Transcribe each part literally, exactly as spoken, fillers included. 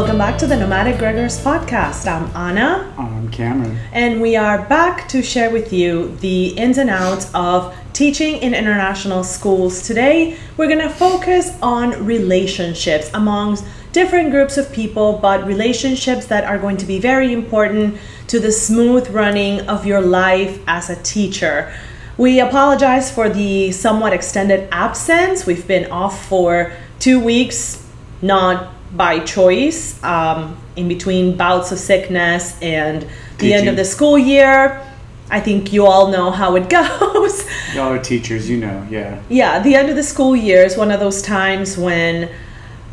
Welcome back to the Nomadic Gregors podcast. I'm Anna. I'm Cameron. And we are back to share with you the ins and outs of teaching in international schools. Today, we're going to focus on relationships amongst different groups of people, but relationships that are going to be very important to the smooth running of your life as a teacher. We apologize for the somewhat extended absence. We've been off for two weeks, not by choice, um, in between bouts of sickness and the Did end you? of the school year. I think you all know how it goes. Y'all are teachers, you know, yeah. Yeah, the end of the school year is one of those times when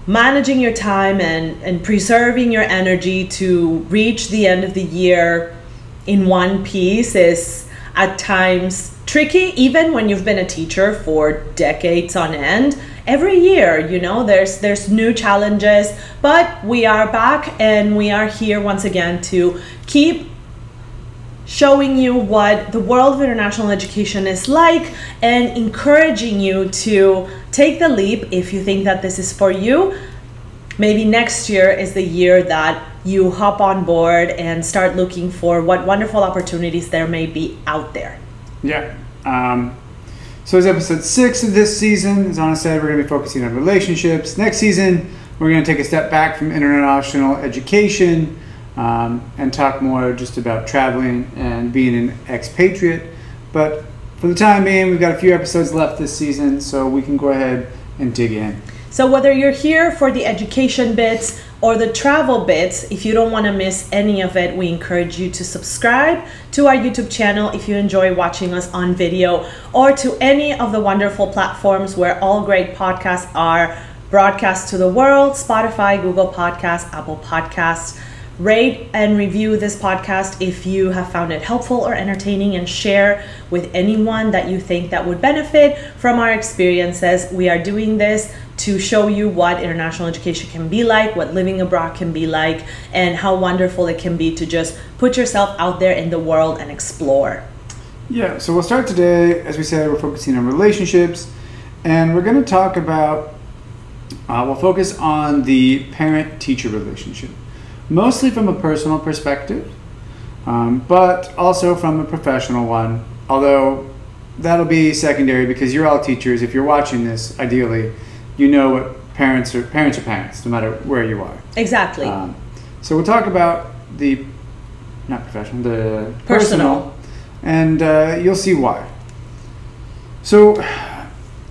managing your time and, and preserving your energy to reach the end of the year in one piece is at times tricky, even when you've been a teacher for decades on end. Every year, you know, there's there's new challenges, but we are back and we are here once again to keep showing you what the world of international education is like and encouraging you to take the leap if you think that this is for you. Maybe next year is the year that you hop on board and start looking for what wonderful opportunities there may be out there. Yeah. Um... So it's episode six of this season. As Anna said, we're going to be focusing on relationships. Next season, we're going to take a step back from international education um, and talk more just about traveling and being an expatriate. But for the time being, we've got a few episodes left this season, so we can go ahead and dig in. So whether you're here for the education bits or the travel bits, if you don't want to miss any of it, we encourage you to subscribe to our YouTube channel if you enjoy watching us on video, or to any of the wonderful platforms where all great podcasts are broadcast to the world: Spotify, Google Podcasts, Apple Podcasts. Rate and review this podcast if you have found it helpful or entertaining, and share with anyone that you think that would benefit from our experiences. We are doing this to show you what international education can be like, what living abroad can be like, and how wonderful it can be to just put yourself out there in the world and explore. Yeah, so we'll start today. As we said, we're focusing on relationships, and we're going to talk about, uh, we'll focus on the parent-teacher relationship. Mostly from a personal perspective, um, but also from a professional one, although that'll be secondary because you're all teachers. If you're watching this, ideally, you know what parents are, parents are parents, no matter where you are. Exactly. Um, so we'll talk about the, not professional, the personal, personal and uh, you'll see why. So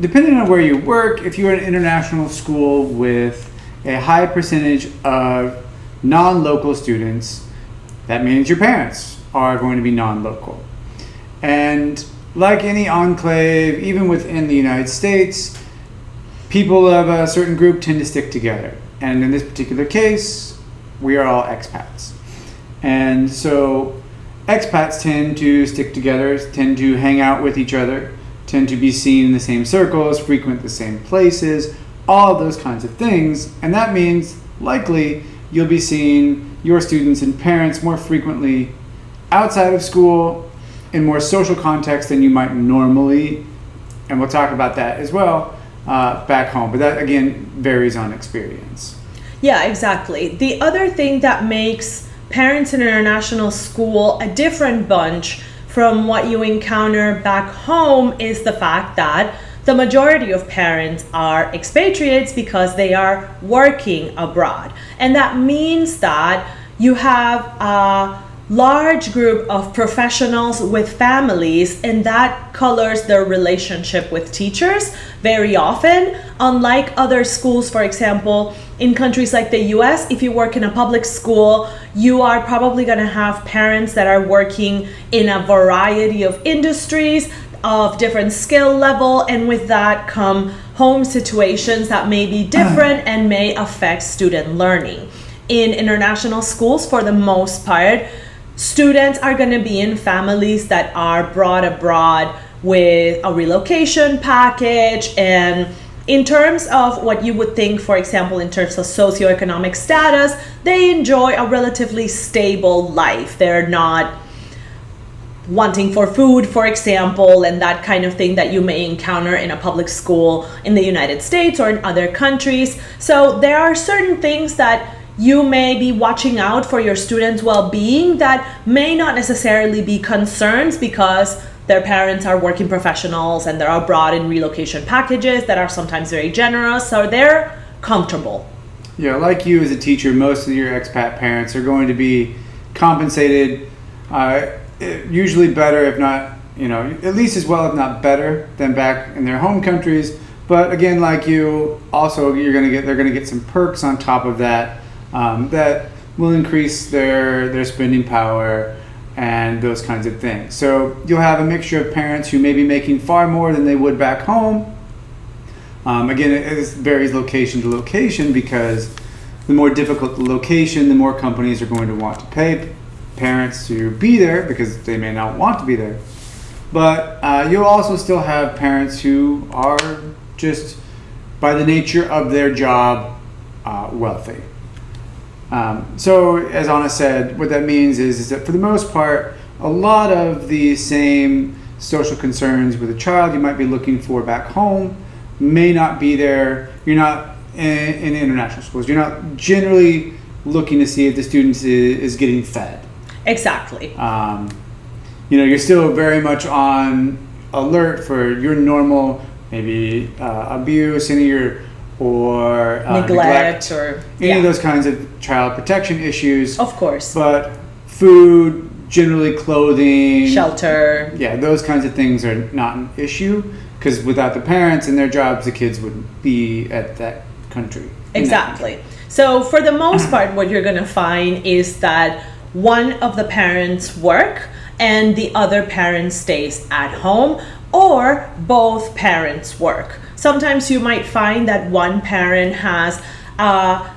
depending on where you work, if you're an international school with a high percentage of non-local students, that means your parents are going to be non-local. And like any enclave, even within the United States, people of a certain group tend to stick together. And in this particular case, we are all expats. And so expats tend to stick together, tend to hang out with each other, tend to be seen in the same circles, frequent the same places, all those kinds of things. And that means likely you'll be seeing your students and parents more frequently outside of school in more social context than you might normally, and we'll talk about that as well, uh, back home. But that, again, varies on experience. Yeah, exactly. The other thing that makes parents in international school a different bunch from what you encounter back home is the fact that the majority of parents are expatriates because they are working abroad. And that means that you have a large group of professionals with families, and that colors their relationship with teachers very often. Unlike other schools, for example, in countries like the U S, if you work in a public school, you are probably going to have parents that are working in a variety of industries, of different skill level, and with that come home situations that may be different and may affect student learning. In international schools, for the most part, students are going to be in families that are brought abroad with a relocation package, and in terms of what you would think, for example, in terms of socioeconomic status, they enjoy a relatively stable life. They're not wanting for food, for example, and that kind of thing that you may encounter in a public school in the United States or in other countries. So there are certain things that you may be watching out for your students' well-being that may not necessarily be concerns because their parents are working professionals and they're abroad in relocation packages that are sometimes very generous, so they're comfortable. Yeah, like you as a teacher, most of your expat parents are going to be compensated uh, usually better, if not, you know, at least as well, if not better than back in their home countries. But again, like you, also you're going to get they're going to get some perks on top of that. Um, that will increase their their spending power and those kinds of things. So you'll have a mixture of parents who may be making far more than they would back home. Um, again, it, it varies location to location because the more difficult the location, the more companies are going to want to pay parents to be there because they may not want to be there. But uh, you'll also still have parents who are just, by the nature of their job, uh, wealthy. Um, so, as Anna said, what that means is, is that for the most part, a lot of the same social concerns with a child you might be looking for back home may not be there. You're not in, in international schools. You're not generally looking to see if the student is, is getting fed. Exactly. Um, you know, you're still very much on alert for your normal, maybe uh, abuse, any of your or uh, neglect, neglect or any yeah. of those kinds of child protection issues. Of course. But food, generally clothing, shelter. Yeah, those kinds of things are not an issue because without the parents and their jobs, the kids wouldn't be at that country. Exactly. That country. So for the most part, what you're going to find is that one of the parents work and the other parent stays at home, or both parents work. Sometimes you might find that one parent has a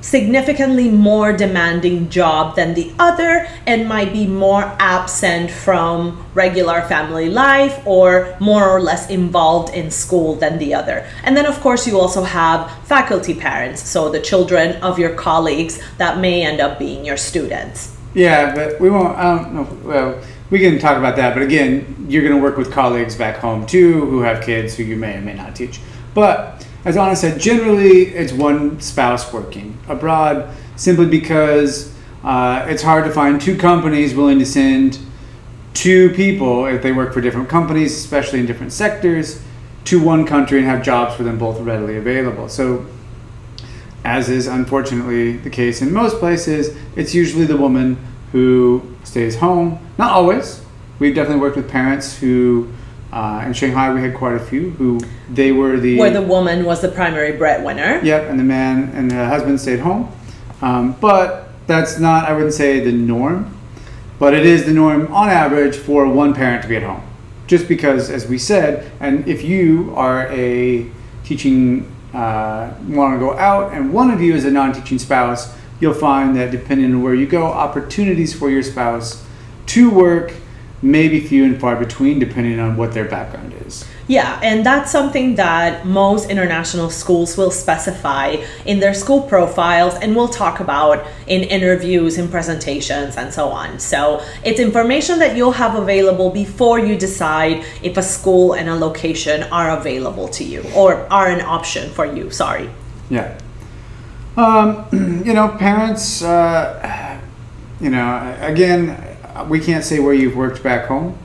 significantly more demanding job than the other and might be more absent from regular family life or more or less involved in school than the other. And then of course you also have faculty parents, so the children of your colleagues that may end up being your students. Yeah, but we won't, I don't know, well, we can talk about that, but again, you're going to work with colleagues back home too who have kids who you may or may not teach. But as Anna said, generally it's one spouse working abroad simply because uh, it's hard to find two companies willing to send two people, if they work for different companies, especially in different sectors, to one country and have jobs for them both readily available. So as is unfortunately the case in most places, it's usually the woman who stays home. Not always. We've definitely worked with parents who, uh, in Shanghai, we had quite a few who they were the... Where the woman was the primary breadwinner. Yep, and the man and the husband stayed home. Um, but that's not, I wouldn't say, the norm. But it is the norm, on average, for one parent to be at home. Just because, as we said, and if you are a teaching, uh, want to go out, and one of you is a non-teaching spouse, you'll find that depending on where you go, opportunities for your spouse to work may be few and far between depending on what their background is. Yeah, and that's something that most international schools will specify in their school profiles and will talk about in interviews and presentations and so on. So it's information that you'll have available before you decide if a school and a location are available to you or are an option for you, sorry. Yeah. Um, you know, parents, uh, you know, again, we can't say where you've worked back home,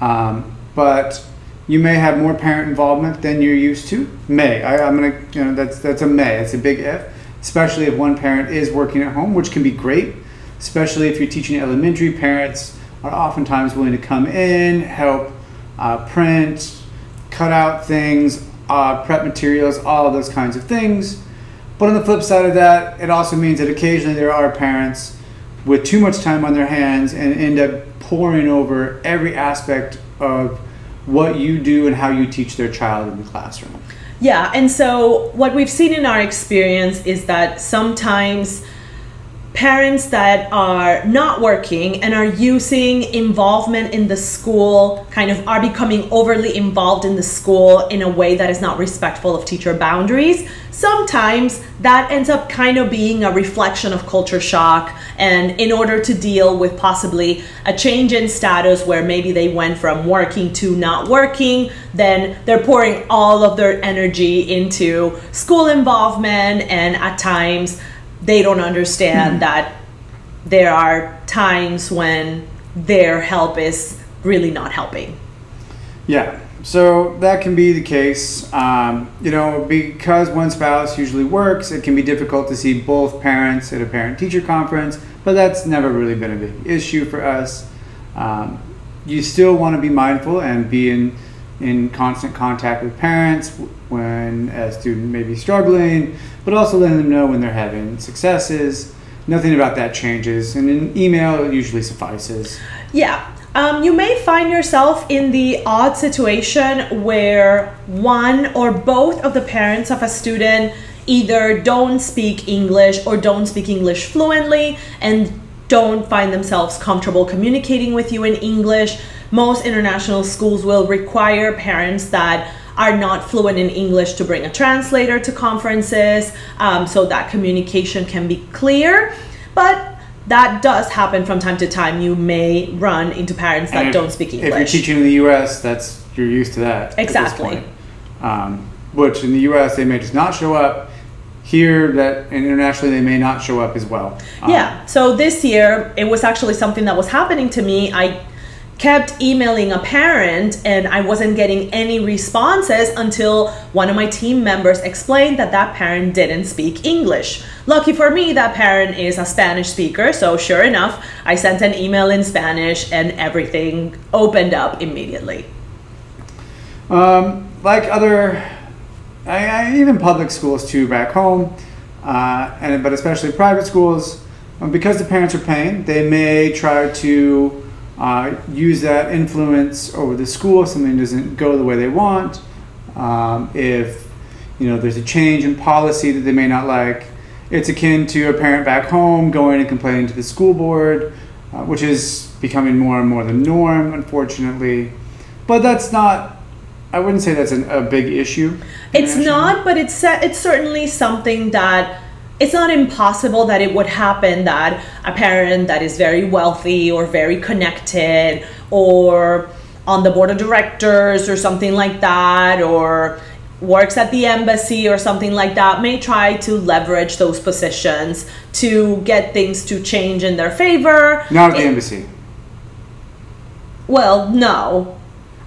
um, but you may have more parent involvement than you're used to. May. I, I'm going to, you know, that's that's a may. It's a big if, especially if one parent is working at home, which can be great, especially if you're teaching elementary. Parents are oftentimes willing to come in, help uh, print, cut out things, uh, prep materials, all of those kinds of things. But on the flip side of that, it also means that occasionally there are parents with too much time on their hands and end up poring over every aspect of what you do and how you teach their child in the classroom. Yeah, and so what we've seen in our experience is that sometimes parents that are not working and are using involvement in the school kind of are becoming overly involved in the school in a way that is not respectful of teacher boundaries. Sometimes that ends up kind of being a reflection of culture shock, and in order to deal with possibly a change in status where maybe they went from working to not working, then they're pouring all of their energy into school involvement and at times they don't understand mm-hmm. that there are times when their help is really not helping. Yeah, so that can be the case. Um, you know, because one spouse usually works, it can be difficult to see both parents at a parent-teacher conference, but that's never really been a big issue for us. Um, you still want to be mindful and be in, in constant contact with parents when a student may be struggling, but also letting them know when they're having successes. Nothing about that changes, and an email usually suffices. Yeah. Um, you may find yourself in the odd situation where one or both of the parents of a student either don't speak English or don't speak English fluently and don't find themselves comfortable communicating with you in English. Most international schools will require parents that are not fluent in English to bring a translator to conferences, um, so that communication can be clear. But that does happen from time to time. You may run into parents that if, don't speak English. If you're teaching in the U S, that's you're used to that. Exactly. At this point. Um, which in the U S, they may just not show up. Here, that and internationally, they may not show up as well. Um, yeah. So this year, it was actually something that was happening to me. I kept emailing a parent, and I wasn't getting any responses until one of my team members explained that that parent didn't speak English. Lucky for me, that parent is a Spanish speaker, so sure enough, I sent an email in Spanish, and everything opened up immediately. Um, like other, I, I, even public schools too back home, uh, and but especially private schools, because the parents are paying, they may try to Uh, use that influence over the school if something doesn't go the way they want. Um, if you know there's a change in policy that they may not like, it's akin to a parent back home going and complaining to the school board, uh, which is becoming more and more the norm, unfortunately. But that's not, I wouldn't say that's an, a big issue. It's not, but it's it's certainly something that it's not impossible that it would happen that a parent that is very wealthy or very connected or on the board of directors or something like that or works at the embassy or something like that may try to leverage those positions to get things to change in their favor. Not at the embassy. Well, no.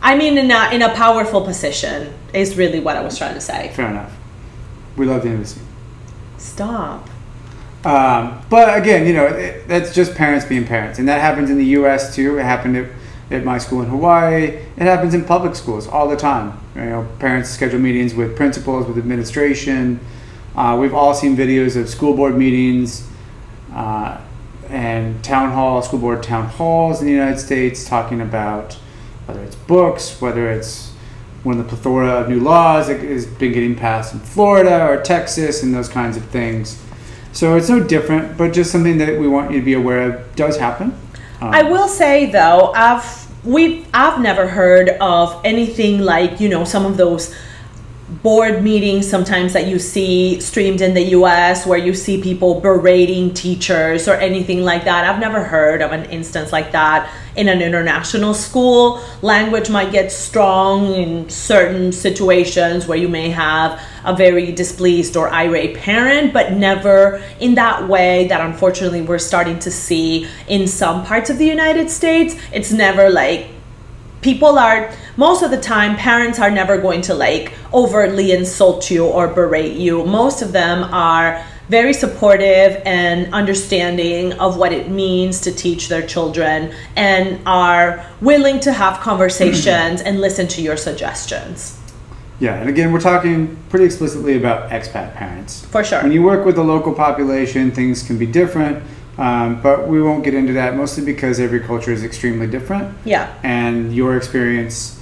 I mean in a, in a powerful position is really what I was trying to say. Fair enough. We love the embassy. Stop. Um, but again, you know, it, that's just parents being parents. And that happens in the U S too. It happened at, at my school in Hawaii. It happens in public schools all the time. You know, parents schedule meetings with principals, with administration. Uh, we've all seen videos of school board meetings uh, and town hall, school board town halls in the United States talking about whether it's books, whether it's one of the plethora of new laws that has been getting passed in Florida or Texas and those kinds of things. So it's no different, but just something that we want you to be aware of does happen. Um, I will say, though, I've we I've never heard of anything like, you know, some of those board meetings sometimes that you see streamed in the U S where you see people berating teachers or anything like that. I've never heard of an instance like that in an international school. Language might get strong in certain situations where you may have a very displeased or irate parent, but never in that way that unfortunately we're starting to see in some parts of the United States. It's never like people are, most of the time, parents are never going to like overtly insult you or berate you. Most of them are very supportive and understanding of what it means to teach their children and are willing to have conversations and listen to your suggestions. Yeah, and again, we're talking pretty explicitly about expat parents. For sure. When you work with the local population, things can be different. Um, but we won't get into that, mostly because every culture is extremely different. Yeah. And your experience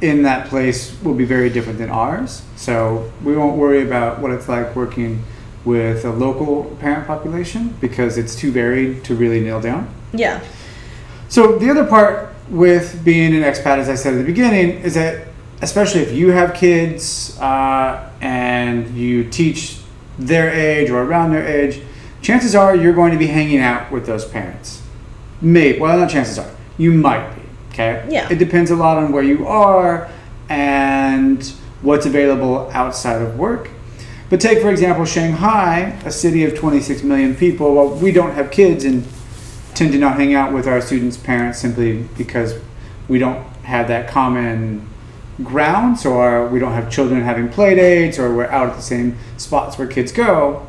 in that place will be very different than ours. So we won't worry about what it's like working with a local parent population because it's too varied to really nail down. Yeah. So the other part with being an expat, as I said at the beginning, is that especially if you have kids uh, and you teach their age or around their age, chances are you're going to be hanging out with those parents. Maybe. Well, not chances are. You might be. Okay? Yeah. It depends a lot on where you are and what's available outside of work. But take, for example, Shanghai, a city of twenty-six million people. Well, we don't have kids and tend to not hang out with our students' parents simply because we don't have that common ground. So our, we don't have children having play dates, or we're out at the same spots where kids go.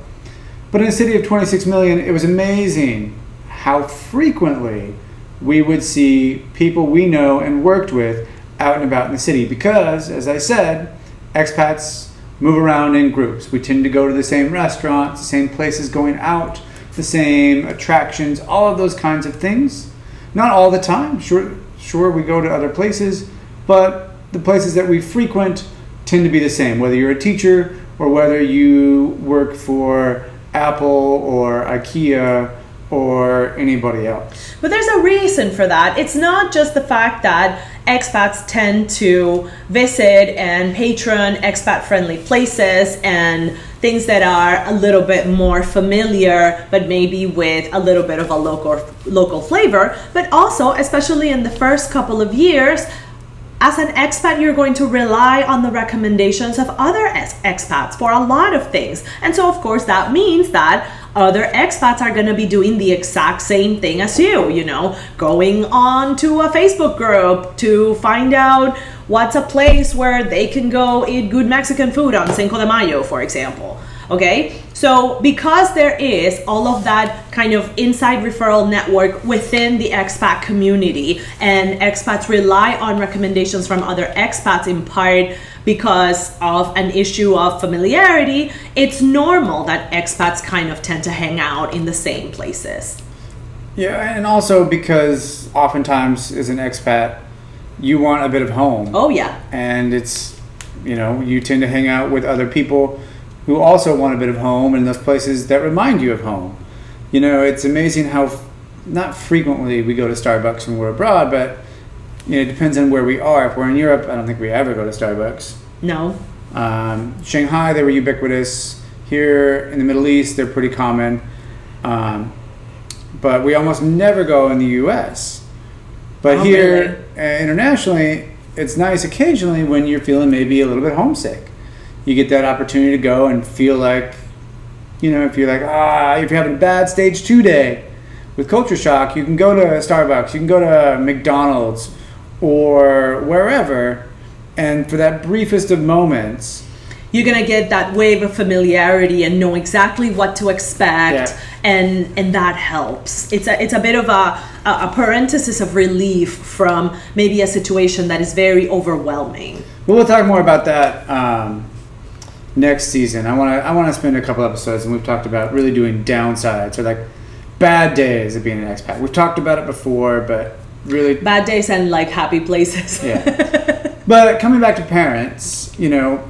But in a city of twenty-six million, it was amazing how frequently we would see people we know and worked with out and about in the city because, as I said, expats move around in groups. We tend to go to the same restaurants, the same places going out, the same attractions, all of those kinds of things. Not all the time. Sure, sure, we go to other places, but the places that we frequent tend to be the same, whether you're a teacher or whether you work for Apple or IKEA or anybody else. But there's a reason for that. It's not just the fact that expats tend to visit and patron expat-friendly places and things that are a little bit more familiar, but maybe with a little bit of a local local flavor, but also, especially in the first couple of years, as an expat, you're going to rely on the recommendations of other ex- expats for a lot of things. And so, of course, that means that other expats are going to be doing the exact same thing as you, you know, going on to a Facebook group to find out what's a place where they can go eat good Mexican food on Cinco de Mayo, for example. Okay, so because there is all of that kind of inside referral network within the expat community, and expats rely on recommendations from other expats in part because of an issue of familiarity, it's normal that expats kind of tend to hang out in the same places. Yeah, and also because oftentimes as an expat, you want a bit of home. Oh, yeah. And it's, you know, you tend to hang out with other people who also want a bit of home, and those places that remind you of home. You know, it's amazing how f- not frequently we go to Starbucks when we're abroad, but you know, it depends on where we are. If we're in Europe, I don't think we ever go to Starbucks. No. Um, Shanghai, they were ubiquitous. Here in the Middle East, they're pretty common. Um, but we almost never go in the U S. But oh, here, really? Internationally, it's nice occasionally when you're feeling maybe a little bit homesick. You get that opportunity to go and feel like, you know, if you're like, ah, if you're having a bad stage two day with culture shock, you can go to Starbucks, you can go to McDonald's or wherever. And for that briefest of moments, you're going to get that wave of familiarity and know exactly what to expect. Yeah. And and that helps. It's a, it's a bit of a, a parenthesis of relief from maybe a situation that is very overwhelming. Well, we'll talk more about that um, next season. I want to I want to spend a couple episodes, and we've talked about really doing downsides or like bad days of being an expat. We've talked about it before, but really bad days and like happy places. Yeah. But coming back to parents, you know,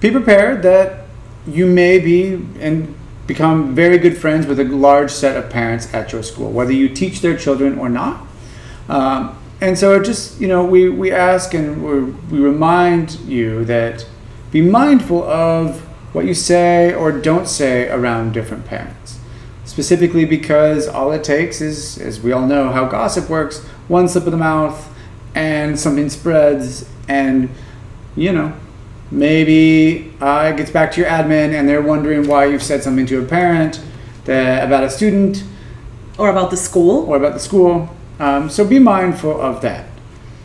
be prepared that you may be and become very good friends with a large set of parents at your school, whether you teach their children or not. Um, and so it just, you know, we we ask and we're, we remind you that be mindful of what you say or don't say around different parents, specifically because all it takes is, as we all know how gossip works, one slip of the mouth and something spreads, and, you know, maybe uh, it gets back to your admin and they're wondering why you've said something to a parent that, about a student. Or about the school. Or about the school. Um, so be mindful of that.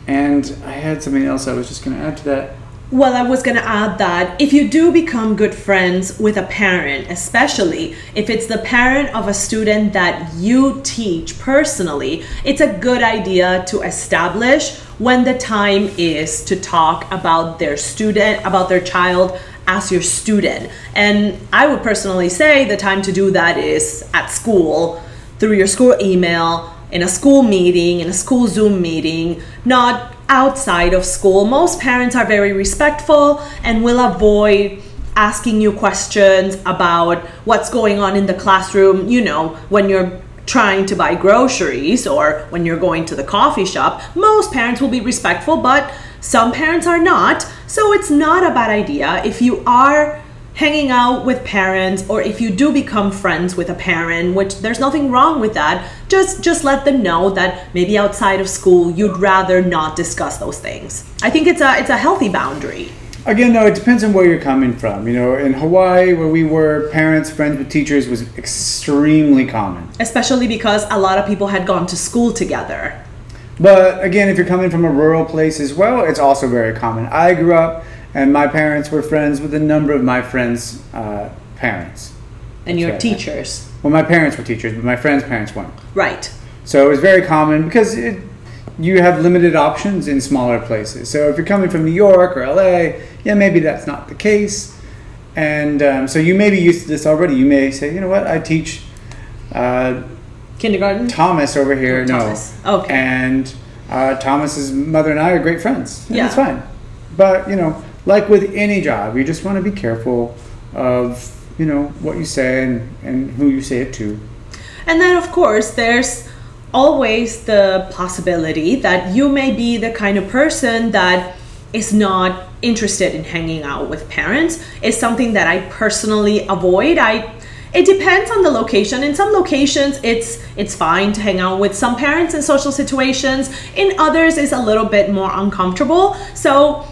And I had something else I was just going to add to that. Well, I was going to add that if you do become good friends with a parent, especially if it's the parent of a student that you teach personally, it's a good idea to establish when the time is to talk about their student, about their child as your student. And I would personally say the time to do that is at school, through your school email, in a school meeting, in a school Zoom meeting, not outside of school. Most parents are very respectful and will avoid asking you questions about what's going on in the classroom, you know, when you're trying to buy groceries or when you're going to the coffee shop. Most parents will be respectful, but some parents are not. So it's not a bad idea if you are hanging out with parents, or if you do become friends with a parent, which there's nothing wrong with that, just just let them know that maybe outside of school you'd rather not discuss those things. I think it's a it's a healthy boundary. Again, though, it depends on where you're coming from. You know, in Hawaii, where we were, parents, friends with teachers was extremely common. Especially because a lot of people had gone to school together. But again, if you're coming from a rural place as well, it's also very common. I grew up and my parents were friends with a number of my friends' uh, parents. And your teachers. Well, my parents were teachers, but my friends' parents weren't. Right. So it was very common because it, you have limited options in smaller places. So if you're coming from New York or L A, yeah, maybe that's not the case. And um, so you may be used to this already. You may say, you know what, I teach... Uh, Kindergarten? Thomas over here, oh, no. Thomas. Okay. And uh, Thomas's mother and I are great friends. And yeah. That's fine. But, you know, like with any job, you just want to be careful of, you know, what you say and, and who you say it to. And then, of course, there's always the possibility that you may be the kind of person that is not interested in hanging out with parents. It's something that I personally avoid. I It depends on the location. In some locations, it's it's fine to hang out with some parents in social situations. In others, it's a little bit more uncomfortable. So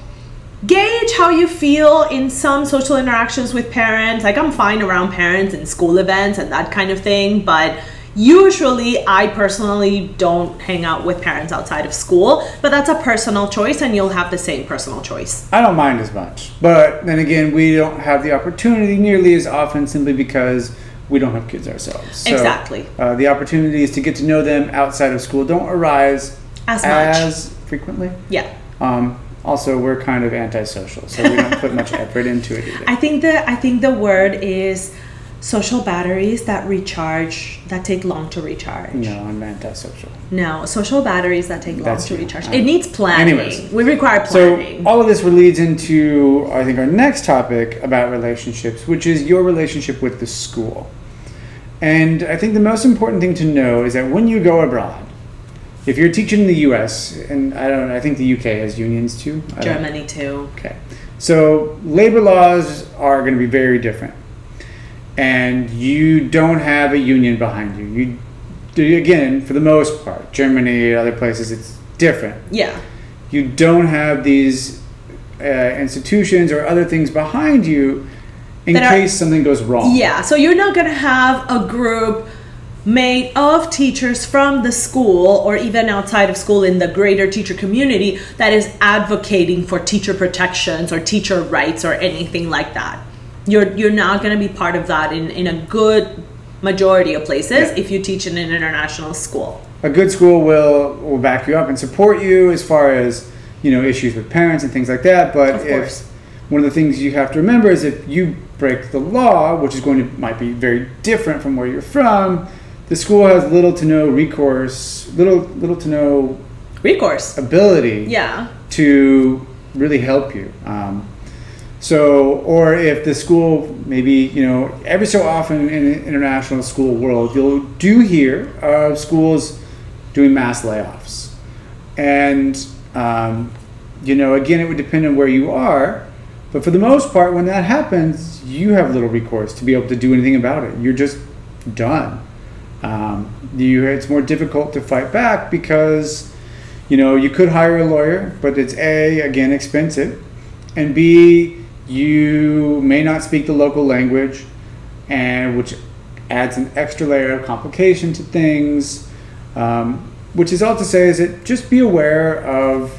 gauge how you feel in some social interactions with parents. Like, I'm fine around parents in school events and that kind of thing. But usually, I personally don't hang out with parents outside of school. But that's a personal choice, and you'll have the same personal choice. I don't mind as much. But then again, we don't have the opportunity nearly as often simply because we don't have kids ourselves. So, exactly. Uh, the opportunities to get to know them outside of school don't arise as, much. as frequently. Yeah. Um, also, we're kind of antisocial, so we don't put much effort into it either. I think the, I think the word is... social batteries that recharge, that take long to recharge. No, I'm antisocial. No, social batteries that take long That's to you. recharge. I it needs planning. Anyways, we require planning. So all of this leads into, I think, our next topic about relationships, which is your relationship with the school. And I think the most important thing to know is that when you go abroad, if you're teaching in the U S, and I don't know, I think the U K has unions too. Germany too. Okay. So labor laws are going to be very different. And you don't have a union behind you. You do, again, for the most part, Germany, other places, it's different. Yeah. You don't have these uh, institutions or other things behind you in that case are, something goes wrong. Yeah. So you're not going to have a group made of teachers from the school or even outside of school in the greater teacher community that is advocating for teacher protections or teacher rights or anything like that. You're you're not going to be part of that in, in a good majority of places yeah. if you teach in an international school. A good school will, will back you up and support you as far as, you know, issues with parents and things like that. But if one of the things you have to remember is if you break the law, which is going to might be very different from where you're from, the school has little to no recourse, little little to no recourse ability yeah. to really help you. Um, So, or if the school, maybe, you know, every so often in the international school world, you'll do hear of schools doing mass layoffs. And, um, you know, again, it would depend on where you are. But for the most part, when that happens, you have little recourse to be able to do anything about it. You're just done. Um, you, it's more difficult to fight back because, you know, you could hire a lawyer, but it's A, again, expensive, and B, you may not speak the local language, and which adds an extra layer of complication to things, um, which is all to say is that just be aware of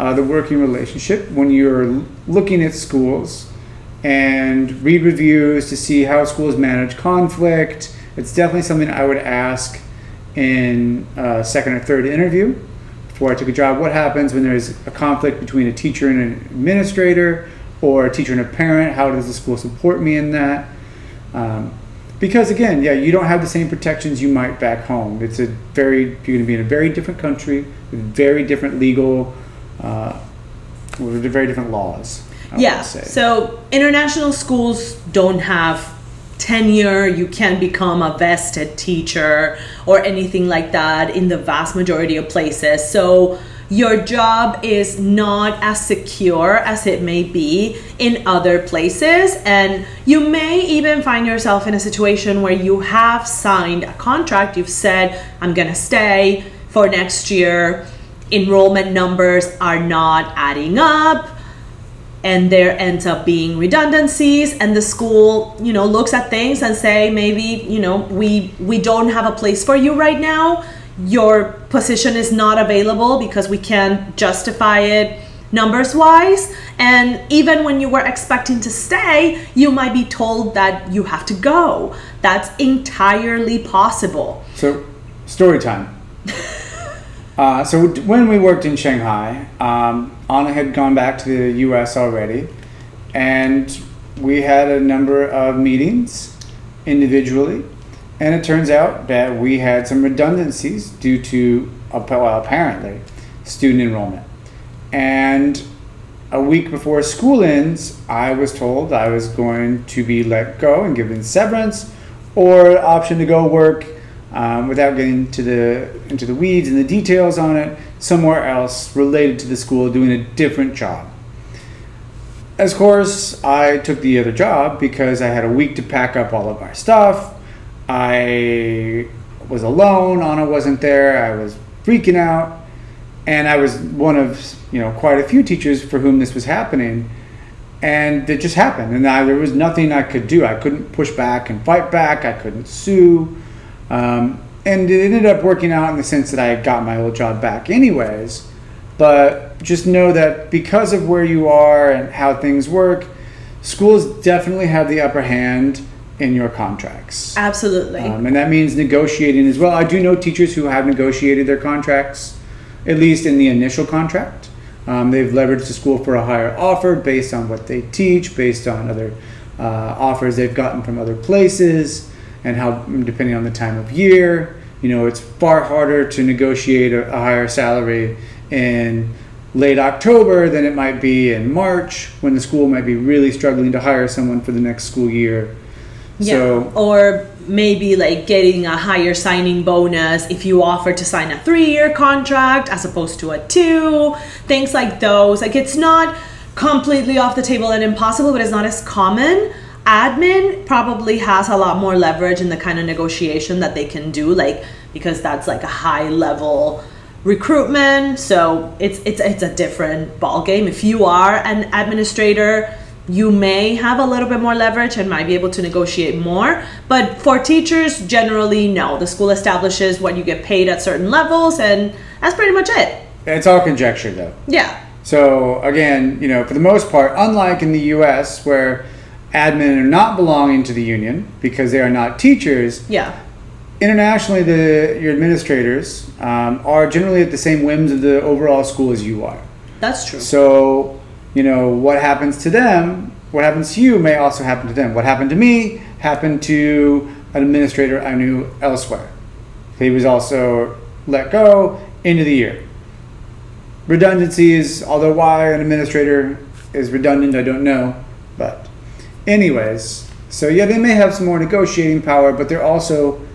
uh, the working relationship when you're looking at schools and read reviews to see how schools manage conflict. It's definitely something I would ask in a second or third interview before I took a job. What happens when there's a conflict between a teacher and an administrator? Or a teacher and a parent, how does the school support me in that? Um, because again, yeah, you don't have the same protections you might back home. It's a very you're going to be in a very different country, with very different legal, uh, with very different laws. I yeah. Would say. So international schools don't have tenure. You can't become a vested teacher or anything like that in the vast majority of places. So. Your job is not as secure as it may be in other places, and you may even find yourself in a situation where you have signed a contract. You've said, I'm gonna stay for next year. Enrollment numbers are not adding up. and there ends up being redundancies, and the school, you know, looks at things and say, maybe, you know, we we don't have a place for you right now. Your position is not available because we can't justify it numbers wise. And even when you were expecting to stay, you might be told that you have to go. That's entirely possible. So, story time. Uh, so when we worked in Shanghai, um, Anna had gone back to the U S already, and we had a number of meetings individually, and it turns out that we had some redundancies due to, well, apparently, student enrollment. And a week before school ends, I was told I was going to be let go and given severance or an option to go work. Um, without getting into the into the weeds and the details on it, somewhere else related to the school doing a different job. Of course, I took the other job because I had a week to pack up all of my stuff. I was alone, Anna wasn't there, I was freaking out, and I was one of, you know, quite a few teachers for whom this was happening, and it just happened, and I, there was nothing I could do. I couldn't push back and fight back, I couldn't sue. Um, and it ended up working out in the sense that I got my old job back anyways, but just know that because of where you are and how things work, schools definitely have the upper hand in your contracts. Absolutely. Um, and that means negotiating as well. I do know teachers who have negotiated their contracts, at least in the initial contract. Um, they've leveraged the school for a higher offer based on what they teach, based on other uh, offers they've gotten from other places. And how, depending on the time of year, you know, it's far harder to negotiate a, a higher salary in late October than it might be in March, when the school might be really struggling to hire someone for the next school year. Yeah. So, or maybe like getting a higher signing bonus if you offer to sign a three-year contract as opposed to a two, things like those. Like, it's not completely off the table and impossible, but it's not as common. Admin probably has a lot more leverage in the kind of negotiation that they can do, like, because that's like a high level recruitment. So it's it's it's a different ball game. If you are an administrator, you may have a little bit more leverage and might be able to negotiate more. But for teachers, generally, no. The school establishes what you get paid at certain levels, and that's pretty much it. It's all conjecture, though. Yeah. So again, you know, for the most part, unlike in the U S where admin are not belonging to the union because they are not teachers. Yeah. Internationally, the your administrators um, are generally at the same whims of the overall school as you are. That's true. So, you know, what happens to them, what happens to you may also happen to them. What happened to me happened to an administrator I knew elsewhere. He was also let go into the year. Redundancies, although why an administrator is redundant, I don't know, but... Anyways, so yeah, they may have some more negotiating power, but they're also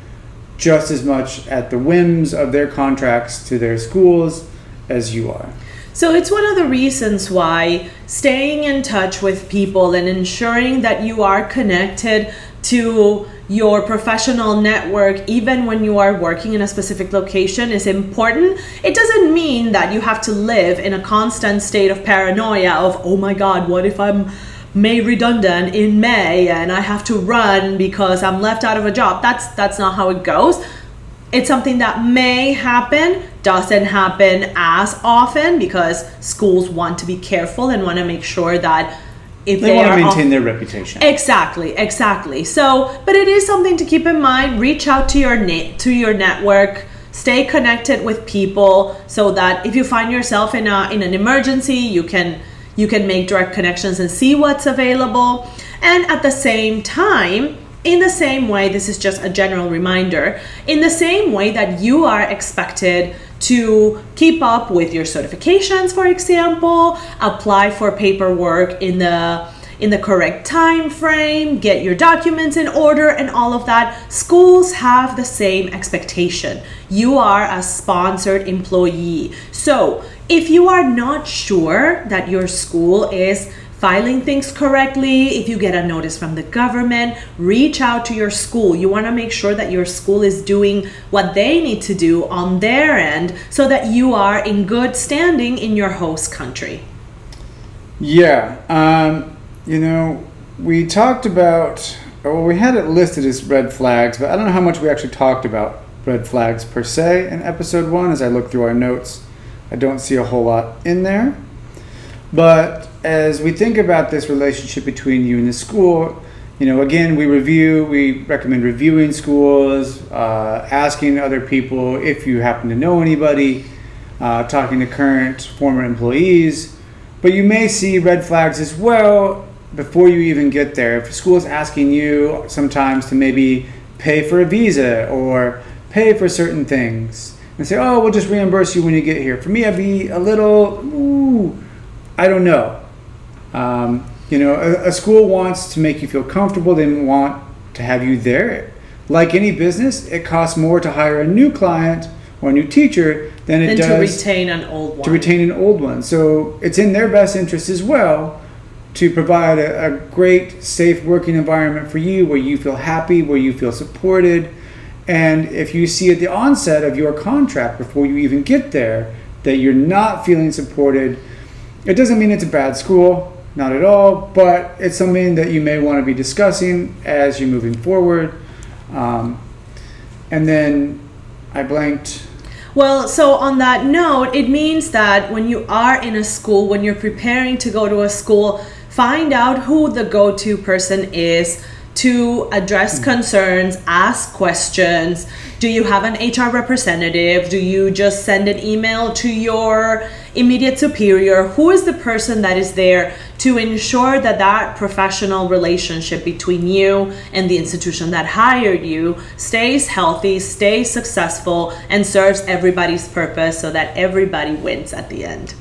just as much at the whims of their contracts to their schools as you are. So it's one of the reasons why staying in touch with people and ensuring that you are connected to your professional network, even when you are working in a specific location, is important. It doesn't mean that you have to live in a constant state of paranoia of, oh my God, what if I'm made redundant in May and I have to run because I'm left out of a job. That's that's not how it goes. It's something that may happen, doesn't happen as often because schools want to be careful and want to make sure that if they, they want to maintain off- their reputation. Exactly, exactly. So, but it is something to keep in mind. Reach out to your net to your network. Stay connected with people so that if you find yourself in a in an emergency, you can. You can make direct connections and see what's available. And at the same time, in the same way, this is just a general reminder, in the same way that you are expected to keep up with your certifications, for example, apply for paperwork in the in the correct time frame, get your documents in order and all of that, schools have the same expectation. You are a sponsored employee. So if you are not sure that your school is filing things correctly, if you get a notice from the government, reach out to your school. You want to make sure that your school is doing what they need to do on their end so that you are in good standing in your host country. Yeah, um, you know, we talked about, well, we had it listed as red flags, but I don't know how much we actually talked about red flags per se in episode one. As I look through our notes, I don't see a whole lot in there. But as we think about this relationship between you and the school, you know, again, we review, we recommend reviewing schools, uh, asking other people if you happen to know anybody, uh, talking to current, former employees. But you may see red flags as well before you even get there. If a school is asking you sometimes to maybe pay for a visa or pay for certain things and say, oh, we'll just reimburse you when you get here. For me, I'd be a little, ooh, I don't know. Um, you know, a, a school wants to make you feel comfortable. They want to have you there. Like any business, it costs more to hire a new client or a new teacher than it does to retain an old one. To retain an old one. So it's in their best interest as well to provide a, a great, safe working environment for you where you feel happy, where you feel supported. And if you see at the onset of your contract, before you even get there, that you're not feeling supported, it doesn't mean it's a bad school, not at all, but it's something that you may want to be discussing as you're moving forward. Um, and then I blanked. Well, so on that note, it means that when you are in a school, when you're preparing to go to a school, find out who the go-to person is to address concerns, ask questions. Do you have an H R representative? Do you just send an email to your immediate superior? Who is the person that is there to ensure that that professional relationship between you and the institution that hired you stays healthy, stays successful, and serves everybody's purpose so that everybody wins at the end?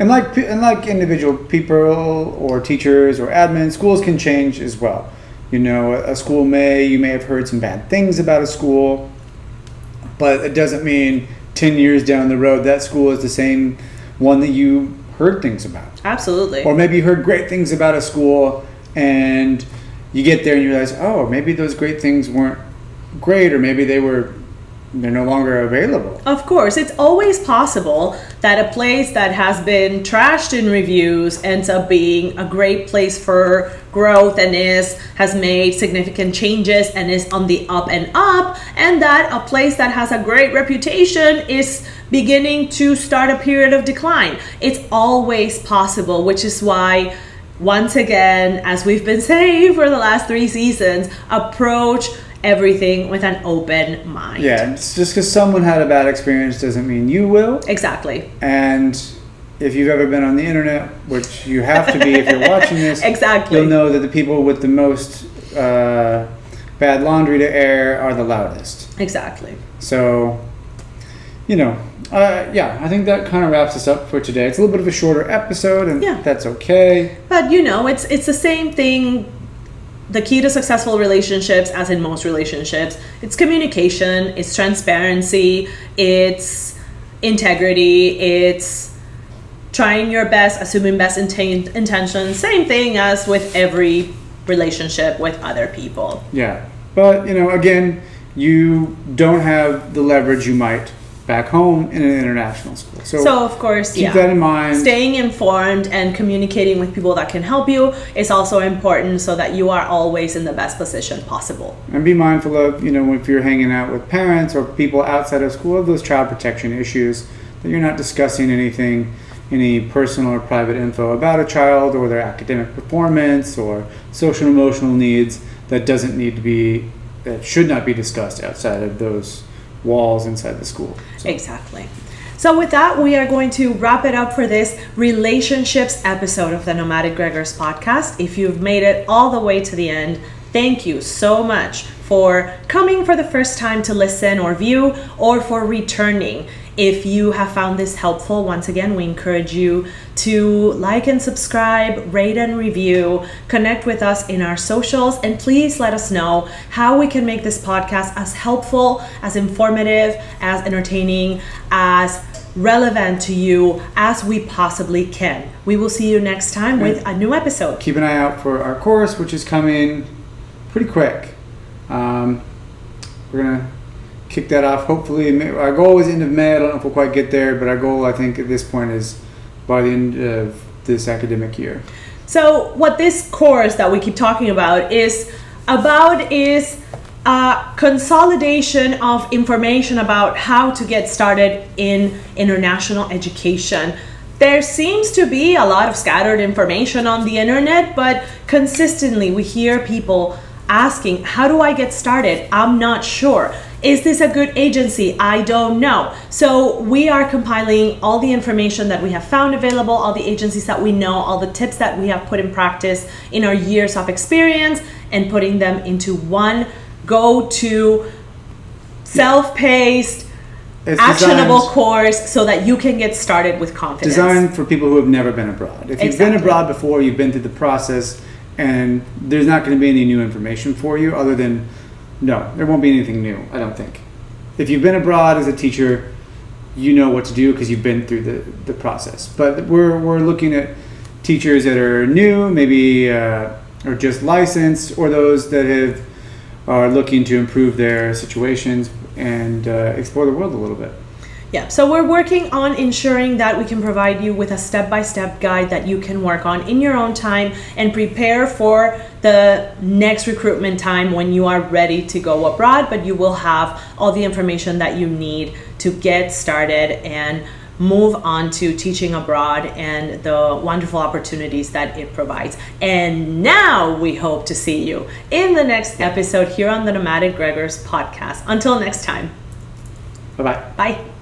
And like, and like individual people or teachers or admin, schools can change as well. You know, a school may, you may have heard some bad things about a school, but it doesn't mean ten years down the road that school is the same one that you heard things about. Absolutely. Or maybe you heard great things about a school and you get there and you realize, oh, maybe those great things weren't great, or maybe they were, they're no longer available. Of course, it's always possible that a place that has been trashed in reviews ends up being a great place for growth and is has made significant changes and is on the up and up, and that a place that has a great reputation is beginning to start a period of decline. It's always possible, which is why, once again, as we've been saying for the last three seasons, approach everything with an open mind. Yeah, it's just because someone had a bad experience doesn't mean you will. Exactly. And if you've ever been on the internet, which you have to be if you're watching this, exactly, you'll know that the people with the most uh, bad laundry to air are the loudest. Exactly. So, you know, uh, yeah, I think that kind of wraps us up for today. It's a little bit of a shorter episode, and yeah, that's okay. But, you know, it's it's the same thing. The key to successful relationships, as in most relationships, it's communication, it's transparency, it's integrity, it's trying your best, assuming best inten- intentions. Same thing as with every relationship with other people. Yeah. But, you know, again, you don't have the leverage you might back home in an international school. So, so of course, keep yeah. that in mind. Staying informed and communicating with people that can help you is also important so that you are always in the best position possible. And be mindful of, you know, if you're hanging out with parents or people outside of school, those child protection issues, that you're not discussing anything, any personal or private info about a child or their academic performance or social and emotional needs that doesn't need to be, that should not be discussed outside of those walls inside the school. So. Exactly. So with that, we are going to wrap it up for this relationships episode of the Nomadic Gregors podcast. If you've made it all the way to the end, thank you so much for coming for the first time to listen or view, or for returning. If you have found this helpful, once again, we encourage you to like and subscribe, rate and review, connect with us in our socials, and please let us know how we can make this podcast as helpful, as informative, as entertaining, as relevant to you as we possibly can. We will see you next time with and a new episode. Keep an eye out for our course, which is coming pretty quick. Um, we're going to kick that off. Hopefully, our goal is end of May. I don't know if we'll quite get there, but our goal, I think, at this point is by the end of this academic year. So what this course that we keep talking about is about is a consolidation of information about how to get started in international education. There seems to be a lot of scattered information on the internet, but consistently we hear people asking, how do I get started? I'm not sure. Is this a good agency? I don't know. So we are compiling all the information that we have found available, all the agencies that we know, all the tips that we have put in practice in our years of experience, and putting them into one go-to self-paced It's actionable designed, course so that you can get started with confidence. Designed for people who have never been abroad. If you've exactly. been abroad before, you've been through the process, and there's not going to be any new information for you other than, no, there won't be anything new, I don't think. If you've been abroad as a teacher, you know what to do because you've been through the, the process. But we're we're looking at teachers that are new, maybe uh, are just licensed, or those that have are looking to improve their situations and uh, explore the world a little bit. Yeah, so we're working on ensuring that we can provide you with a step-by-step guide that you can work on in your own time and prepare for the next recruitment time when you are ready to go abroad, but you will have all the information that you need to get started and move on to teaching abroad and the wonderful opportunities that it provides. And now we hope to see you in the next episode here on the Nomadic Gregors podcast. Until next time. Bye-bye. Bye.